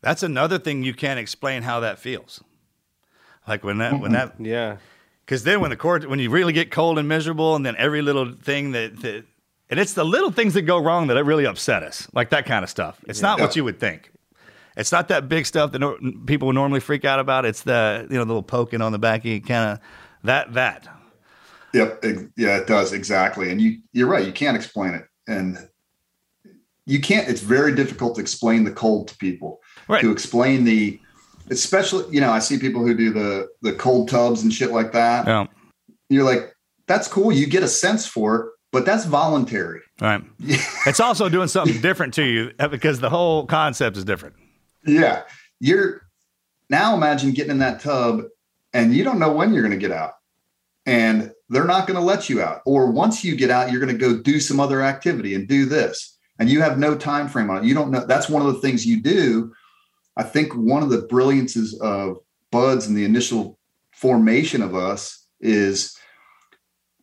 That's another thing you can't explain how that feels. Like when that yeah. Because then when you really get cold and miserable, and then every little thing that and it's the little things that go wrong that really upset us, like that kind of stuff. It's not what you would think. It's not that big stuff that people would normally freak out about. It's the little poking on the back end, kind of that. Yep. Yeah, it does exactly. And you're right. You can't explain it, and you can't. It's very difficult to explain the cold to people. Right. To explain especially, I see people who do the cold tubs and shit like that. Yeah. You're like, that's cool. You get a sense for it, but that's voluntary. Right. It's also doing something different to you because the whole concept is different. Yeah. Now imagine getting in that tub and you don't know when you're going to get out, and they're not going to let you out. Or once you get out, you're going to go do some other activity and do this, and you have no time frame on it. You don't know. That's one of the things you do. I think one of the brilliances of BUD/S and the initial formation of us is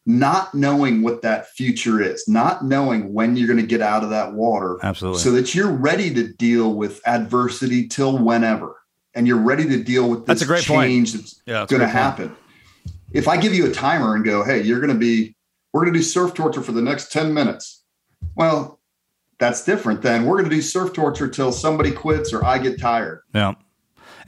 not knowing what that future is, not knowing when you're going to get out of that water. Absolutely. So that you're ready to deal with adversity till whenever, and you're ready to deal with this change that's going to happen. If I give you a timer and go, hey, we're going to do surf torture for the next 10 minutes. Well, that's different than we're going to do surf torture till somebody quits or I get tired. Yeah.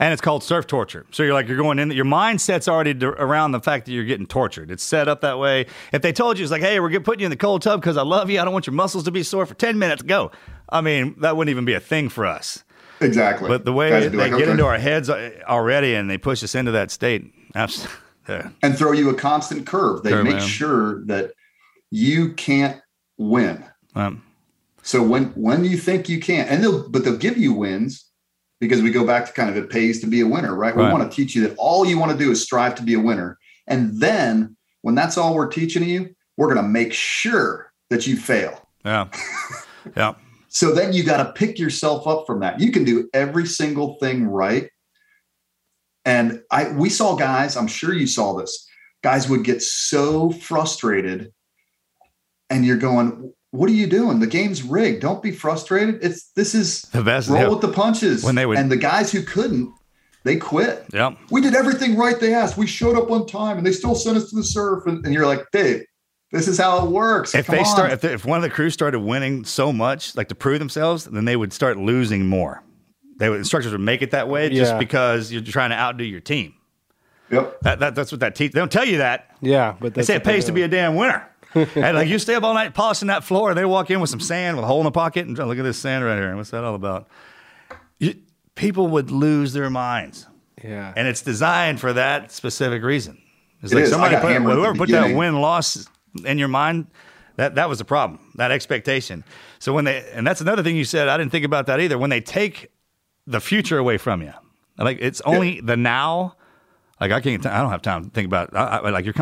And it's called surf torture. So you're going in, your mindset's already around the fact that you're getting tortured. It's set up that way. If they told you, it's like, hey, we're putting you in the cold tub because I love you. I don't want your muscles to be sore for 10 minutes. Go. I mean, that wouldn't even be a thing for us. Exactly. But the way they get into our heads already and they push us into that state. And throw you a constant curve. They make sure that you can't win. So when you think you can, and they'll give you wins, because we go back to kind of it pays to be a winner, right? We want to teach you that all you want to do is strive to be a winner. And then when that's all we're teaching you, we're going to make sure that you fail. Yeah. Yeah. So then you got to pick yourself up from that. You can do every single thing right. And we saw guys, I'm sure you saw this, guys would get so frustrated, and you're going, what are you doing? The game's rigged. Don't be frustrated. This is the best. Roll with the punches. And the guys who couldn't, they quit. Yeah. We did everything right they asked. We showed up on time and they still sent us to the surf. And you're like, Dave, this is how it works. If one of the crews started winning so much, like to prove themselves, then they would start losing more. Instructors would make it that way just because you're trying to outdo your team. Yep. That's what that teaches. They don't tell you that. Yeah. But they say it pays to be a damn winner. And like you stay up all night polishing that floor, and they walk in with some sand with a hole in the pocket and look at this sand right here. What's that all about? People would lose their minds. Yeah. And it's designed for that specific reason. It's like whoever put that win-loss in your mind, that was the problem, that expectation. So and that's another thing you said, I didn't think about that either. When they take the future away from you, like it's only the now. Like I don't have time to think about it. I don't even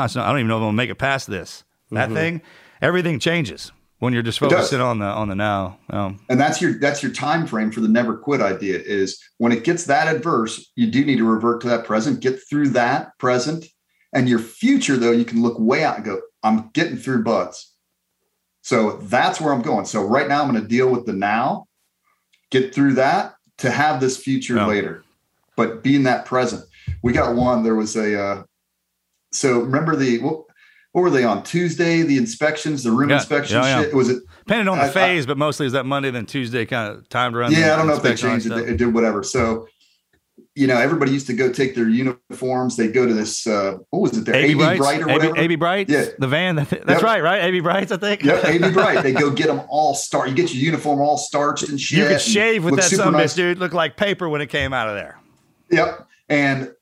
know if I'm gonna make it past this. That thing, everything changes when you're just focusing on the now. And that's your time frame for the never quit idea is when it gets that adverse, you do need to revert to that present, get through that present, and your future though, you can look way out and go, I'm getting through BUD/S. So that's where I'm going. So right now I'm going to deal with the now, get through that to have this future later, but be in that present. we got one. There was a, so remember the, what were they on Tuesday? The inspections, the room inspection shit. Was it depending on the phase, but mostly is that Monday then Tuesday kind of timed around? Yeah, I don't know if they changed it. It did whatever. So, you know, everybody used to go take their uniforms. They go to this, what was it? The AB Bright or whatever. AB Bright, yeah. The van. That's right, right? AB Bright's, I think. Yep, AB Bright. They go get them all starched. You get your uniform all starched and shit. You could shave with that sun nice. Dude. Looked like paper when it came out of there. Yep. And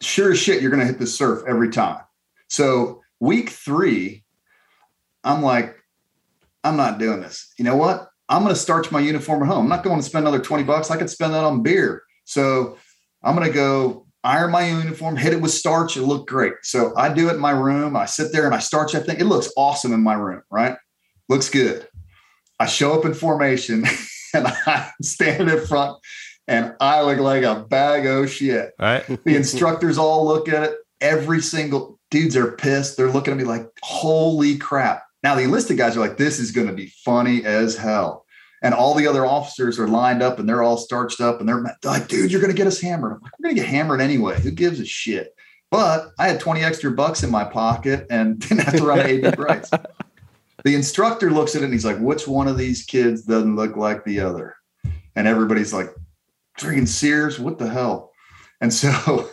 sure as shit, you're going to hit the surf every time. So week three, I'm like, I'm not doing this. You know what? I'm going to starch my uniform at home. I'm not going to spend another $20. I could spend that on beer. So I'm going to go iron my uniform, hit it with starch. It looked great. So I do it in my room. I sit there and I starch that thing. It looks awesome in my room, right? Looks good. I show up in formation and I'm standing in front and I look like a bag of shit. All right. The instructors all look at it. Every single dudes are pissed. They're looking at me like, holy crap. Now the enlisted guys are like, this is going to be funny as hell. And all the other officers are lined up and they're all starched up and they're like, dude, you're going to get us hammered. I'm like, we're going to get hammered anyway. Who gives a shit? But I had 20 extra bucks in my pocket and didn't have to run an AB Brights. The instructor looks at it and he's like, which one of these kids doesn't look like the other? And everybody's like, freaking Sears, what the hell? And so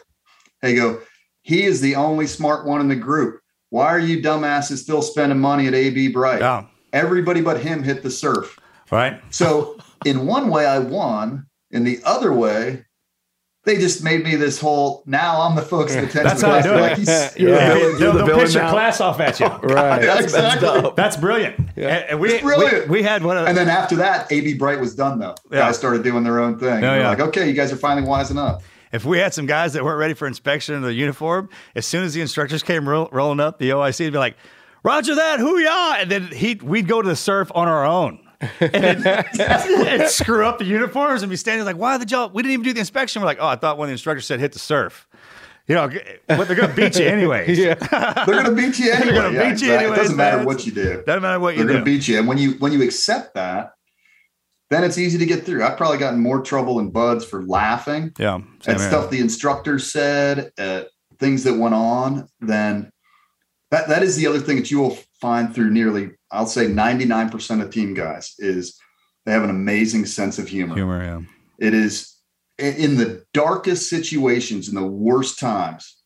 they go, he is the only smart one in the group. Why are you dumbasses still spending money at AB Bright? Yeah. Everybody but him hit the surf. Right. So in one way I won. In the other way, they just made me this whole, now I'm the folks in the That's how I do it. Like they'll piss your class off at you. Oh, right. That's exactly. That's brilliant. Yeah. And we had one of and then after that, AB Bright was done though. Yeah. Guys started doing their own thing. Yeah, yeah. Like, okay, you guys are finally wising up. If we had some guys that weren't ready for inspection in their uniform, as soon as the instructors came rolling up, the OIC would be like, roger that, hoo-yah! And then we'd go to the surf on our own. And it'd screw up the uniforms and be standing like, why did y'all, we didn't even do the inspection. We're like, oh, I thought when the instructor said hit the surf. You know, but they're going to beat you anyways. Yeah. They're going to beat you anyway. They're going to beat you anyways. It doesn't matter what you do. Doesn't matter what you do. They're going to beat you. And when you accept that, then it's easy to get through. I've probably gotten more trouble in BUD/S for laughing at stuff the instructor said, things that went on. Then that is the other thing that you will find through nearly, I'll say 99% of team guys is they have an amazing sense of humor. It is in the darkest situations, in the worst times,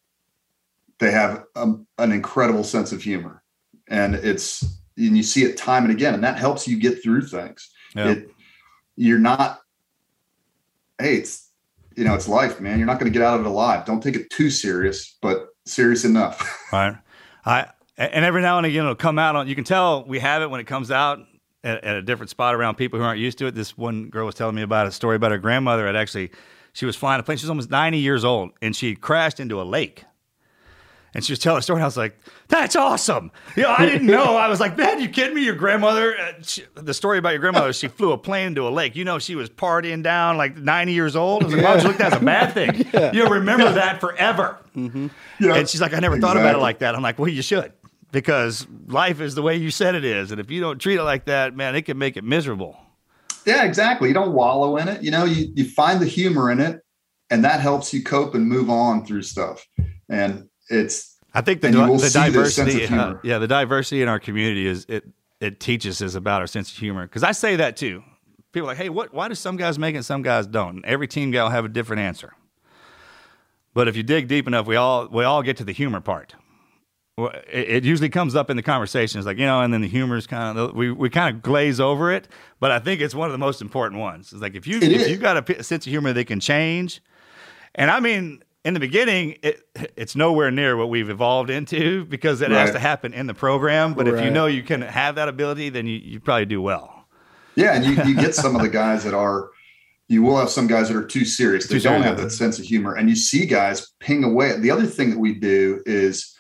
they have an incredible sense of humor. And you see it time and again, and that helps you get through things. Yeah. You're not, hey, it's, you know, it's life, man. You're not going to get out of it alive. Don't take it too serious, but serious enough. All right. And every now and again, it'll come out on, you can tell we have it when it comes out at a different spot around people who aren't used to it. This one girl was telling me about a story about her grandmother. She was flying a plane. She was almost 90 years old and she crashed into a lake. And she was telling a story, and I was like, that's awesome. You know, I didn't know. I was like, man, you kidding me? Your grandmother, the story about your grandmother, she flew a plane into a lake. You know, she was partying down like 90 years old. I was like, why would you look at that as a bad thing? Yeah. You'll remember that forever. Mm-hmm. Yeah. And she's like, I never thought about it like that. I'm like, well, you should, because life is the way you said it is. And if you don't treat it like that, man, it can make it miserable. Yeah, exactly. You don't wallow in it. You know, you find the humor in it, and that helps you cope and move on through stuff. And I think the diversity, the diversity in our community is it teaches us about our sense of humor. Because I say that too. People are like, hey, why do some guys make it and some guys don't? And every team guy will have a different answer. But if you dig deep enough, we all get to the humor part. It usually comes up in the conversations, like, you know, and then the humor is kind of, we kind of glaze over it. But I think it's one of the most important ones. It's like if you've got a sense of humor that can change, and I mean. In the beginning, it's nowhere near what we've evolved into because it has to happen in the program. But if you know you can have that ability, then you probably do well. Yeah, and you get some of the guys that are – you will have some guys that are too serious. They don't have that sense of humor. And you see guys ping away. The other thing that we do is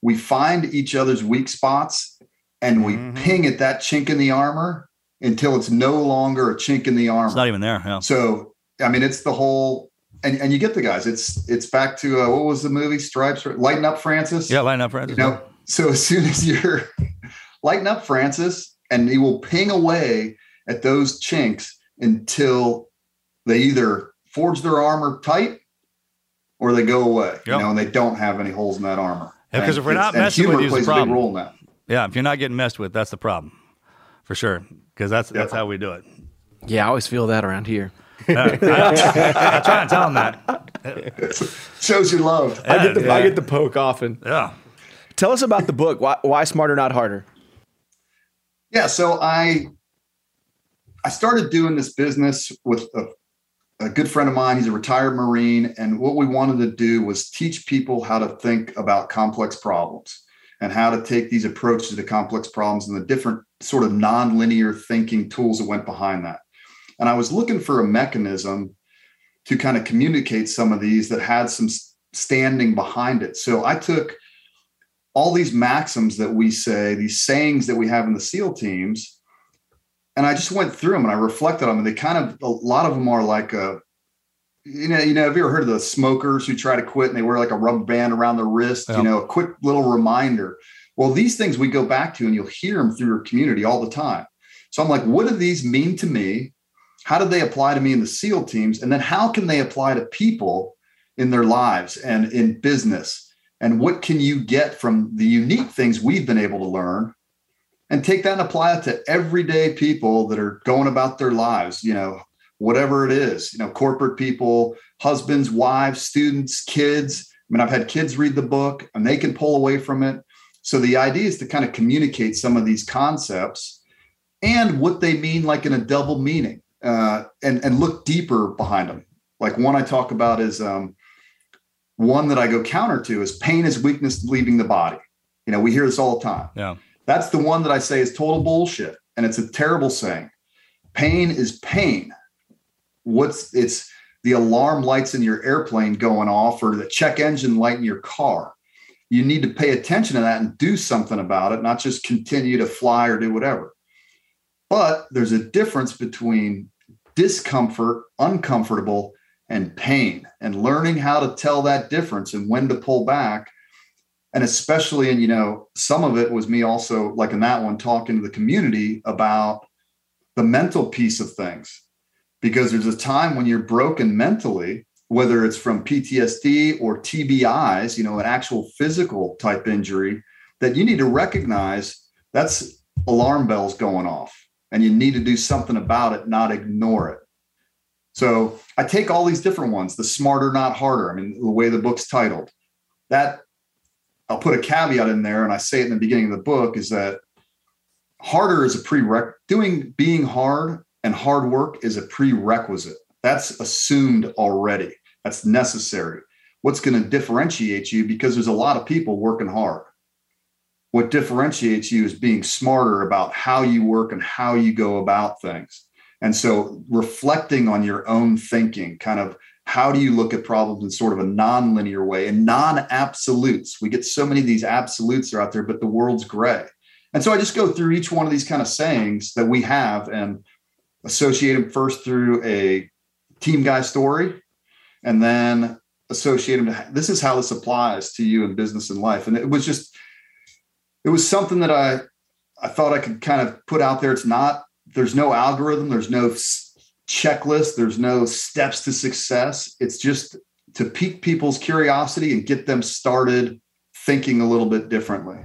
we find each other's weak spots and we ping at that chink in the armor until it's no longer a chink in the armor. It's not even there. Yeah. So, I mean, it's the whole – And you get the guys. It's back to what was the movie? Stripes? Lighten Up, Francis. Yeah, Lighten Up, Francis. You know, so as soon as you're lighten up, Francis, and he will ping away at those chinks until they either forge their armor tight or they go away, you know, and they don't have any holes in that armor. Because if we're not messing with you, plays a big role in that. Yeah, if you're not getting messed with, that's the problem, for sure. Because that's how we do it. Yeah, I always feel that around here. I try and tell them that. It shows you love. Yeah, I get the poke often. Yeah. Tell us about the book. Why Smarter, Not Harder? Yeah, so I started doing this business with a good friend of mine. He's a retired Marine. And what we wanted to do was teach people how to think about complex problems and how to take these approaches to complex problems and the different sort of nonlinear thinking tools that went behind that. And I was looking for a mechanism to kind of communicate some of these that had some standing behind it. So I took all these maxims that we say, these sayings that we have in the SEAL teams, and I just went through them and I reflected on them. And they kind of, a lot of them are like, you know, have you ever heard of the smokers who try to quit and they wear like a rubber band around their wrist, you know, a quick little reminder. Well, these things we go back to and you'll hear them through your community all the time. So I'm like, what do these mean to me? How do they apply to me in the SEAL teams? And then how can they apply to people in their lives and in business? And what can you get from the unique things we've been able to learn and take that and apply it to everyday people that are going about their lives, you know, whatever it is, you know, corporate people, husbands, wives, students, kids. I mean, I've had kids read the book and they can pull away from it. So the idea is to kind of communicate some of these concepts and what they mean, like in a double meaning. And look deeper behind them. Like one I talk about is one that I go counter to is pain is weakness leaving the body. You know, we hear this all the time. Yeah. That's the one that I say is total bullshit. And it's a terrible saying. Pain is pain. It's the alarm lights in your airplane going off or the check engine light in your car. You need to pay attention to that and do something about it, not just continue to fly or do whatever. But there's a difference between discomfort, uncomfortable, and pain, and learning how to tell that difference and when to pull back. And especially, and you know, some of it was me also, like in that one, talking to the community about the mental piece of things, because there's a time when you're broken mentally, whether it's from PTSD or TBIs, you know, an actual physical type injury, that you need to recognize that's alarm bells going off. And you need to do something about it, not ignore it. So I take all these different ones, the smarter, not harder. I mean, the way the book's titled, that I'll put a caveat in there. And I say it in the beginning of the book is that harder is a prerequisite. Being hard and hard work is a prerequisite. That's assumed already. That's necessary. What's going to differentiate you, because there's a lot of people working hard. What differentiates you is being smarter about how you work and how you go about things. And so reflecting on your own thinking, kind of how do you look at problems in sort of a nonlinear way and non-absolutes. We get so many of these absolutes are out there, but the world's gray. And so I just go through each one of these kind of sayings that we have and associate them first through a team guy story and then associate them to this is how this applies to you in business and life. And it was something that I thought I could kind of put out there. It's not, there's no algorithm. There's no checklist. There's no steps to success. It's just to pique people's curiosity and get them started thinking a little bit differently.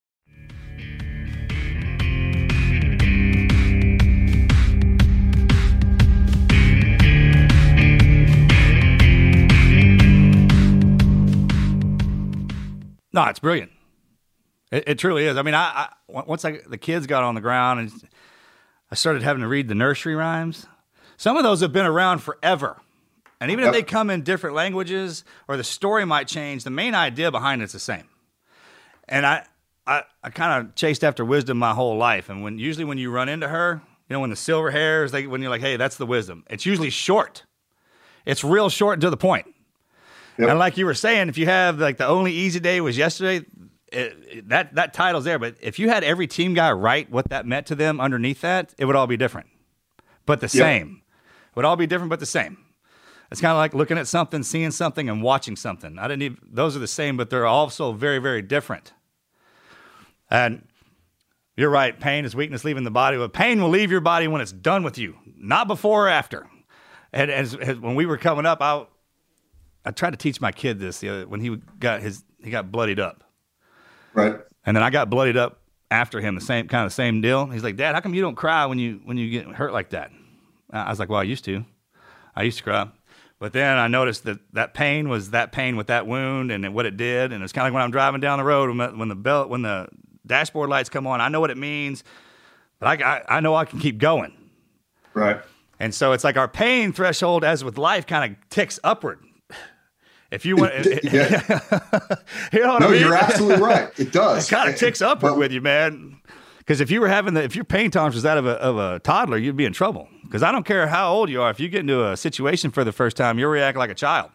No, it's brilliant. It truly is. I mean, I once the kids got on the ground and I started having to read the nursery rhymes. Some of those have been around forever. And even if they come in different languages or the story might change, the main idea behind it's the same. And I kind of chased after wisdom my whole life. And when you run into her, you know, when the silver hairs, when you're like, hey, that's the wisdom. It's usually short. It's real short and to the point. Yep. And like you were saying, if you have the only easy day was yesterday, that title's there. But if you had every team guy write what that meant to them underneath that, it would all be different, but the same. It would all be different, but the same. It's kind of like looking at something, seeing something, and watching something. Those are the same, but they're also very, very different. And you're right. Pain is weakness leaving the body, but pain will leave your body when it's done with you, not before or after. And as when we were coming up, I tried to teach my kid this when he got bloodied up. Right. And then I got bloodied up after him, the same deal. He's like, Dad, how come you don't cry when you get hurt like that? I was like, well, I used to cry. But then I noticed that pain was that pain with that wound and what it did. And it's kind of like when I'm driving down the road, when the dashboard lights come on, I know what it means, but I know I can keep going. Right. And so it's like our pain threshold, as with life, kind of ticks upward. If you want, you know what I mean? You're absolutely right. It does. It kind of ticks upward with you, man. Because if you were if your pain tolerance was that of a toddler, you'd be in trouble. Because I don't care how old you are, if you get into a situation for the first time, you'll react like a child.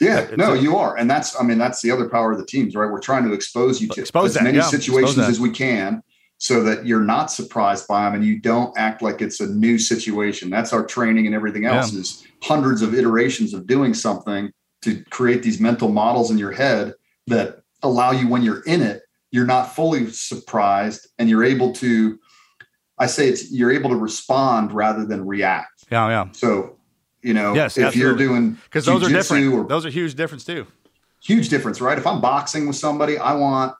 Yeah, you are, and that's the other power of the teams, right? We're trying to expose you to as many situations as we can, so that you're not surprised by them and you don't act like it's a new situation. That's our training and everything else is hundreds of iterations of doing something to create these mental models in your head that allow you, when you're in it, you're not fully surprised and you're able to, you're able to respond rather than react. Yeah, yeah. So, if absolutely. You're doing because those are different. Those are huge difference too. Huge difference, right? If I'm boxing with somebody, I want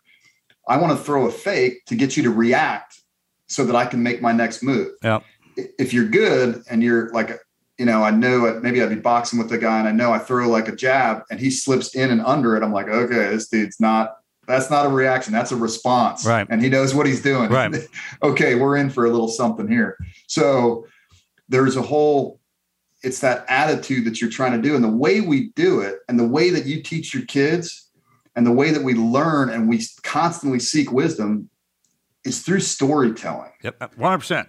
to throw a fake to get you to react so that I can make my next move. Yeah. If you're good and you're like, I know maybe I'd be boxing with the guy and I know I throw a jab and he slips in and under it. I'm like, okay, this dude's that's not a reaction. That's a response. Right. And he knows what he's doing. Right. Okay. We're in for a little something here. So there's it's that attitude that you're trying to do, and the way we do it and the way that you teach your kids and the way that we learn and we constantly seek wisdom is through storytelling. Yep. 100%.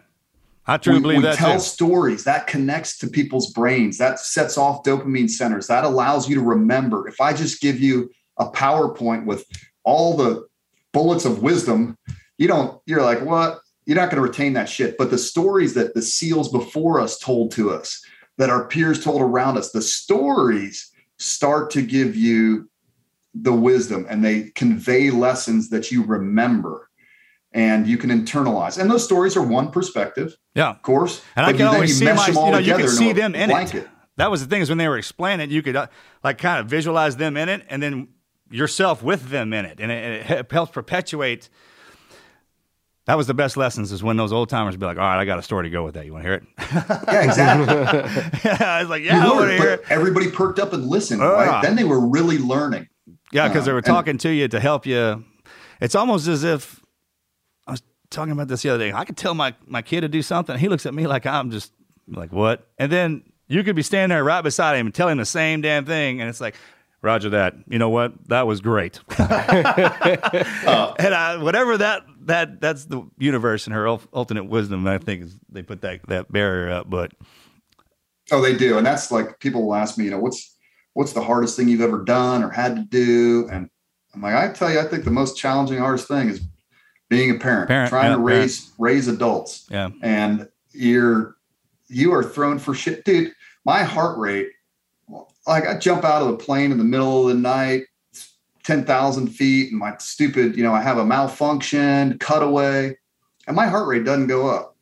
I truly believe that tell stories that connects to people's brains, that sets off dopamine centers, that allows you to remember. If I just give you a PowerPoint with all the bullets of wisdom, you're like, what? You're not going to retain that shit. But the stories that the SEALs before us told to us, that our peers told around us, the stories start to give you the wisdom, and they convey lessons that you remember. And you can internalize, and those stories are one perspective. Yeah, of course. And I can always see you can see them in it. That was the thing, is when they were explaining it, you could kind of visualize them in it, and then yourself with them in it, and it helps perpetuate. That was the best lessons, is when those old timers be like, "All right, I got a story to go with that. You want to hear it?" Yeah, exactly. Yeah, I was like, "Yeah, I want to hear it." Everybody perked up and listened. Right? Then they were really learning. Yeah, because they were talking to you to help you. It's almost as if. Talking about this the other day, I could tell my kid to do something. He looks at me like I'm just like, what? And then you could be standing there right beside him and telling him the same damn thing, and it's like, Roger that. You know what? That was great. And whatever that's the universe and her ultimate wisdom. I think they put that barrier up, but they do. And that's like, people will ask me, what's the hardest thing you've ever done or had to do? And I'm like, I tell you, I think the most challenging, hardest thing is being a parent trying to raise adults. Yeah. And you are thrown for shit. Dude, my heart rate, I jump out of the plane in the middle of the night, 10,000 feet and my stupid, I have a malfunctioned cutaway and my heart rate doesn't go up.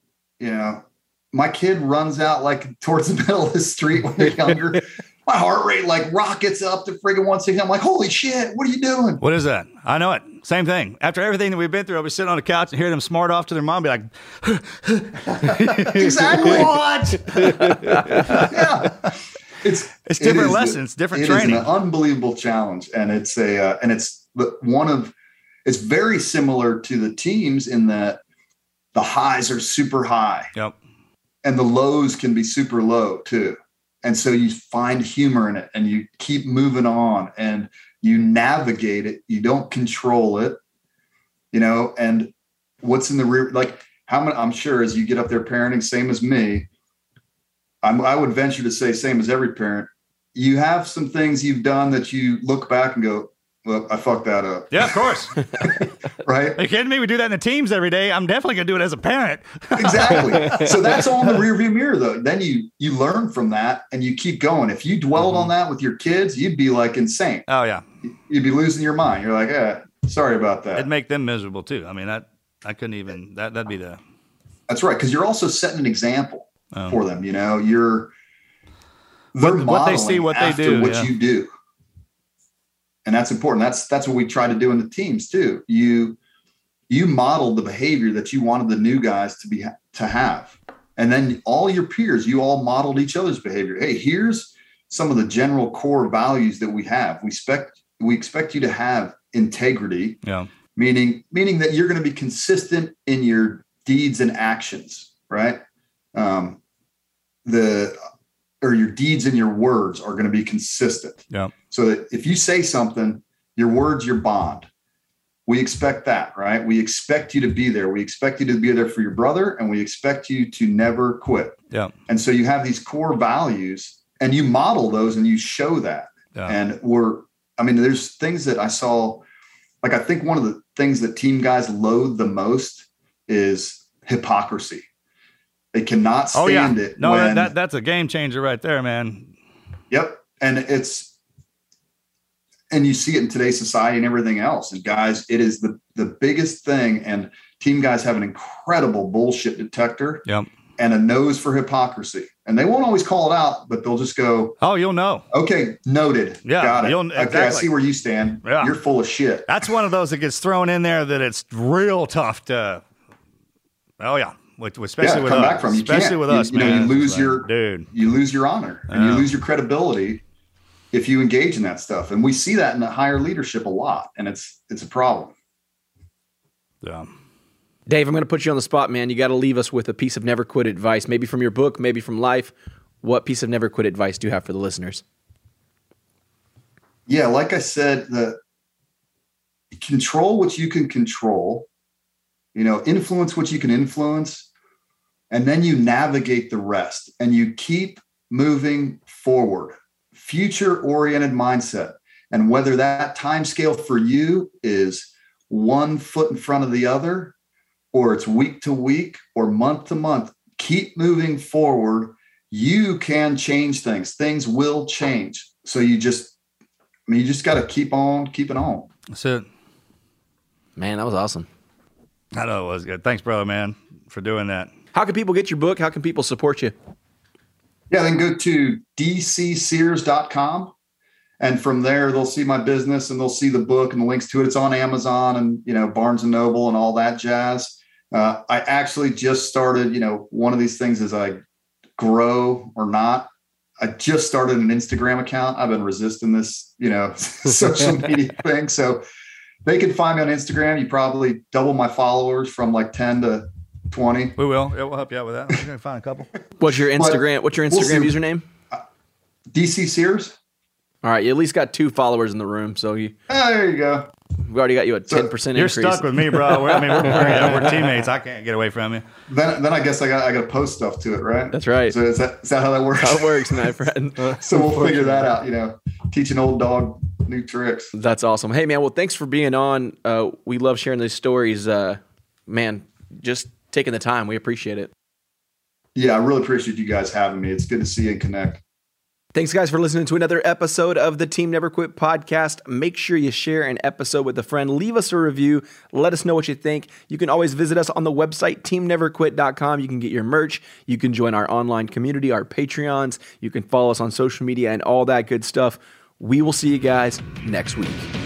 My kid runs out like towards the middle of the street when they're younger. My heart rate like rockets up to friggin' 160. I'm like, holy shit, what are you doing? What is that? I know it. Same thing. After everything that we've been through, I'll be sitting on the couch and hear them smart off to their mom, be like, exactly. What? Yeah. It's different lessons, different training. It's an unbelievable challenge. And it's it's very similar to the teams in that the highs are super high. Yep. And the lows can be super low too. And so you find humor in it and you keep moving on and you navigate it. You don't control it, and what's in the rear, like how many, I'm sure as you get up there parenting, same as me, I would venture to say same as every parent, you have some things you've done that you look back and go, well, I fucked that up. Yeah, of course. Right? Are you kidding me? We do that in the teams every day. I'm definitely going to do it as a parent. Exactly. So that's all in the rearview mirror, though. Then you learn from that and you keep going. If you dwelled on that with your kids, you'd be like insane. Oh, yeah. You'd be losing your mind. You're like, sorry about that. It'd make them miserable, too. I mean, I couldn't even – that'd be the – That's right, because you're also setting an example for them. They're modeling what they see, what they do, what you do. And that's important. That's what we try to do in the teams too. You modeled the behavior that you wanted the new guys to have. And then all your peers, you all modeled each other's behavior. Hey, here's some of the general core values that we have. We expect you to have integrity. Yeah. Meaning that you're going to be consistent in your deeds and actions, right? Your deeds and your words are going to be consistent. Yeah. So that if you say something, your words, your bond, we expect that, right? We expect you to be there. We expect you to be there for your brother and we expect you to never quit. Yeah. And so you have these core values and you model those and you show that. Yeah. And there's things that I saw, like, I think one of the things that team guys loathe the most is hypocrisy. They cannot stand it. No, that's a game changer right there, man. Yep. And you see it in today's society and everything else. And guys, it is the biggest thing. And team guys have an incredible bullshit detector and a nose for hypocrisy. And they won't always call it out, but they'll just go, oh, you'll know. Okay. Noted. Yeah. Got it. Exactly. I see where you stand. Yeah. You're full of shit. That's one of those that gets thrown in there that it's real tough to, especially with us, man. You lose your honor and you lose your credibility if you engage in that stuff. And we see that in the higher leadership a lot, and it's a problem. Yeah. Dave, I'm going to put you on the spot, man. You got to leave us with a piece of never quit advice, maybe from your book, maybe from life. What piece of never quit advice do you have for the listeners? Yeah. Like I said, control what you can control. Influence what you can influence, and then you navigate the rest and you keep moving forward, future-oriented mindset. And whether that time scale for you is one foot in front of the other, or it's week to week or month to month, keep moving forward. You can change things. Things will change. So you just got to keep on keeping on. That's it. Man, that was awesome. I know it was good. Thanks, brother, man, for doing that. How can people get your book? How can people support you? Yeah, they can go to dcsears.com. And from there, they'll see my business and they'll see the book and the links to it. It's on Amazon and, Barnes & Noble and all that jazz. I actually just started, one of these things as I grow or not. I just started an Instagram account. I've been resisting this, social media thing. So they can find me on Instagram. You probably double my followers from like 10 to 20. We will. We'll help you out with that. We're going to find a couple. What's your Instagram username? DC Sears. All right. You at least got 2 followers in the room. So there you go. We already got you a 10% increase. You're stuck with me, bro. We're teammates. I can't get away from you. Then I guess I got to post stuff to it, right? That's right. So is that how that works? How it works, my friend. So we'll figure that out, teach an old dog new tricks. That's awesome. Hey, man, well, thanks for being on. We love sharing these stories. Man, just taking the time. We appreciate it. Yeah, I really appreciate you guys having me. It's good to see and connect. Thanks, guys, for listening to another episode of the Team Never Quit Podcast. Make sure you share an episode with a friend. Leave us a review. Let us know what you think. You can always visit us on the website, teamneverquit.com. You can get your merch. You can join our online community, our Patreons. You can follow us on social media and all that good stuff. We will see you guys next week.